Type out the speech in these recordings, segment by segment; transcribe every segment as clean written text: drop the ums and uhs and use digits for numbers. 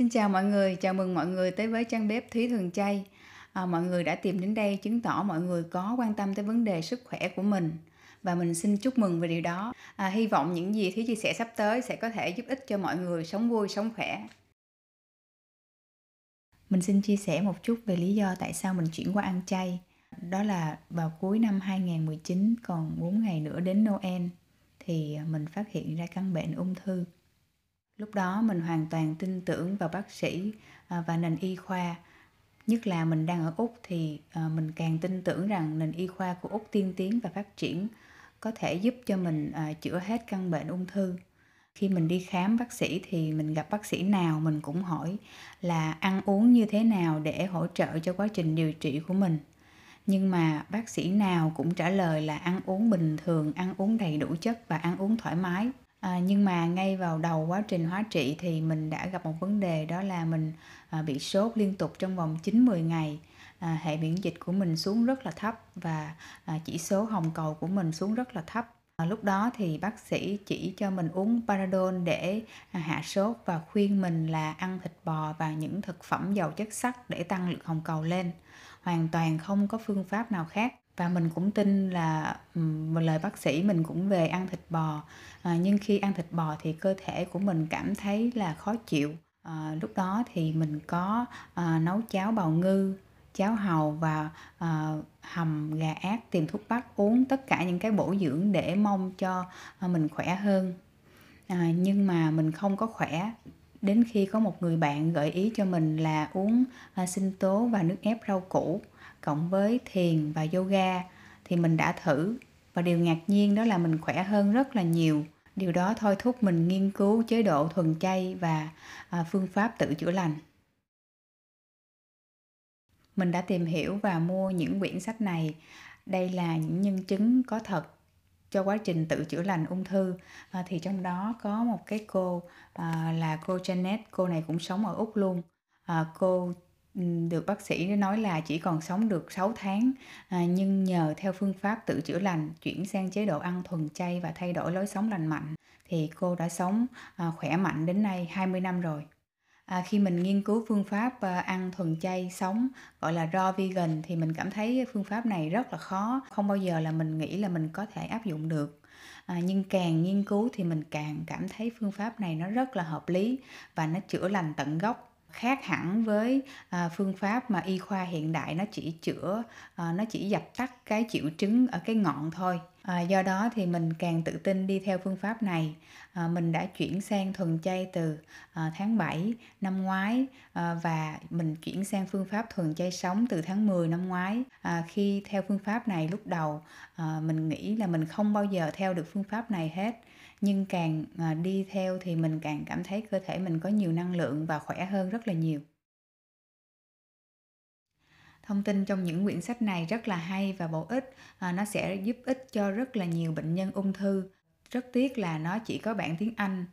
Xin chào mọi người, chào mừng mọi người tới với trang bếp Thúy Thuần Chay. Mọi người đã tìm đến đây chứng tỏ mọi người có quan tâm tới vấn đề sức khỏe của mình. Và mình xin chúc mừng về điều đó. Hy vọng những gì Thúy chia sẻ sắp tới sẽ có thể giúp ích cho mọi người sống vui, sống khỏe. Mình xin chia sẻ một chút về lý do tại sao mình chuyển qua ăn chay. Đó là vào cuối năm 2019, còn 4 ngày nữa đến Noel, thì mình phát hiện ra căn bệnh ung thư. Lúc đó mình hoàn toàn tin tưởng vào bác sĩ và nền y khoa. Nhất là mình đang ở Úc thì mình càng tin tưởng rằng nền y khoa của Úc tiên tiến và phát triển có thể giúp cho mình chữa hết căn bệnh ung thư. Khi mình đi khám bác sĩ thì mình gặp bác sĩ nào mình cũng hỏi là ăn uống như thế nào để hỗ trợ cho quá trình điều trị của mình. Nhưng mà bác sĩ nào cũng trả lời là ăn uống bình thường, ăn uống đầy đủ chất và ăn uống thoải mái. Nhưng mà ngay vào đầu quá trình hóa trị thì mình đã gặp một vấn đề, đó là mình bị sốt liên tục trong vòng 9-10 ngày. Hệ miễn dịch của mình xuống rất là thấp và chỉ số hồng cầu của mình xuống rất là thấp. Lúc đó thì bác sĩ chỉ cho mình uống Paradol để hạ sốt và khuyên mình là ăn thịt bò và những thực phẩm giàu chất sắt để tăng lượng hồng cầu lên. Hoàn toàn không có phương pháp nào khác. Và mình cũng tin là lời bác sĩ, mình cũng về ăn thịt bò. Nhưng khi ăn thịt bò thì cơ thể của mình cảm thấy là khó chịu. Lúc đó thì mình có nấu cháo bào ngư, cháo hàu và hầm gà ác, tìm thuốc bắc, uống tất cả những cái bổ dưỡng để mong cho mình khỏe hơn. Nhưng mà mình không có khỏe. Đến khi có một người bạn gợi ý cho mình là uống sinh tố và nước ép rau củ cộng với thiền và yoga, thì mình đã thử và điều ngạc nhiên đó là mình khỏe hơn rất là nhiều. Điều đó thôi thúc mình nghiên cứu chế độ thuần chay và phương pháp tự chữa lành. Mình đã tìm hiểu và mua những quyển sách này. Đây là những nhân chứng có thật cho quá trình tự chữa lành ung thư. Thì trong đó có một cái cô là cô Janet, cô này cũng sống ở Úc luôn. Cô được bác sĩ nói là chỉ còn sống được 6 tháng, nhưng nhờ theo phương pháp tự chữa lành, chuyển sang chế độ ăn thuần chay và thay đổi lối sống lành mạnh thì cô đã sống khỏe mạnh đến nay 20 năm rồi. Khi mình nghiên cứu phương pháp ăn thuần chay sống gọi là raw vegan thì mình cảm thấy phương pháp này rất là khó, không bao giờ là mình nghĩ là mình có thể áp dụng được. Nhưng càng nghiên cứu thì mình càng cảm thấy phương pháp này nó rất là hợp lý và nó chữa lành tận gốc. Khác hẳn với phương pháp mà y khoa hiện đại nó chỉ chữa, nó chỉ dập tắt cái triệu chứng ở cái ngọn thôi. Do đó thì mình càng tự tin đi theo phương pháp này. Mình đã chuyển sang thuần chay từ tháng 7 năm ngoái và mình chuyển sang phương pháp thuần chay sống từ tháng 10 năm ngoái. Khi theo phương pháp này lúc đầu mình nghĩ là mình không bao giờ theo được phương pháp này hết. Nhưng càng đi theo thì mình càng cảm thấy cơ thể mình có nhiều năng lượng và khỏe hơn rất là nhiều. Thông tin trong những quyển sách này rất là hay và bổ ích. Nó sẽ giúp ích cho rất là nhiều bệnh nhân ung thư. Rất tiếc là nó chỉ có bản tiếng Anh,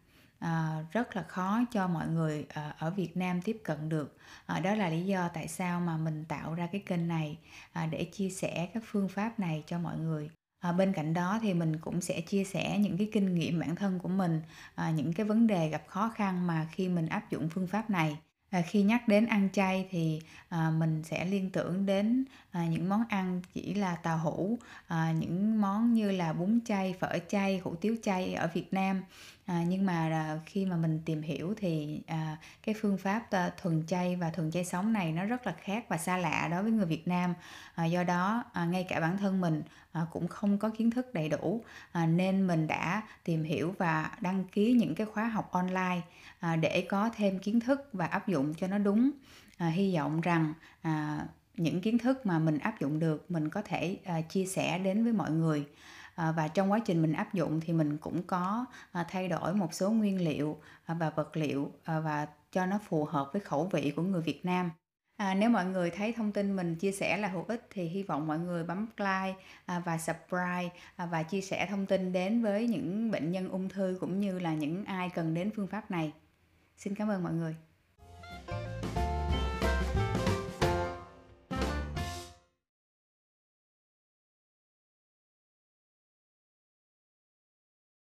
rất là khó cho mọi người ở Việt Nam tiếp cận được. Đó là lý do tại sao mà mình tạo ra cái kênh này để chia sẻ các phương pháp này cho mọi người. Bên cạnh đó thì mình cũng sẽ chia sẻ những cái kinh nghiệm bản thân của mình, những cái vấn đề gặp khó khăn mà khi mình áp dụng phương pháp này. Khi nhắc đến ăn chay thì mình sẽ liên tưởng đến những món ăn chỉ là tàu hũ, những món như là bún chay, phở chay, hủ tiếu chay ở Việt Nam. Nhưng mà khi mà mình tìm hiểu thì cái phương pháp thuần chay và thuần chay sống này nó rất là khác và xa lạ đối với người Việt Nam. Do đó ngay cả bản thân mình cũng không có kiến thức đầy đủ, nên mình đã tìm hiểu và đăng ký những cái khóa học online để có thêm kiến thức và áp dụng cho nó đúng. Hy vọng rằng những kiến thức mà mình áp dụng được mình có thể chia sẻ đến với mọi người. Và trong quá trình mình áp dụng thì mình cũng có thay đổi một số nguyên liệu và vật liệu và cho nó phù hợp với khẩu vị của người Việt Nam. Nếu mọi người thấy thông tin mình chia sẻ là hữu ích thì hy vọng mọi người bấm like và subscribe và chia sẻ thông tin đến với những bệnh nhân ung thư cũng như là những ai cần đến phương pháp này. Xin cảm ơn mọi người.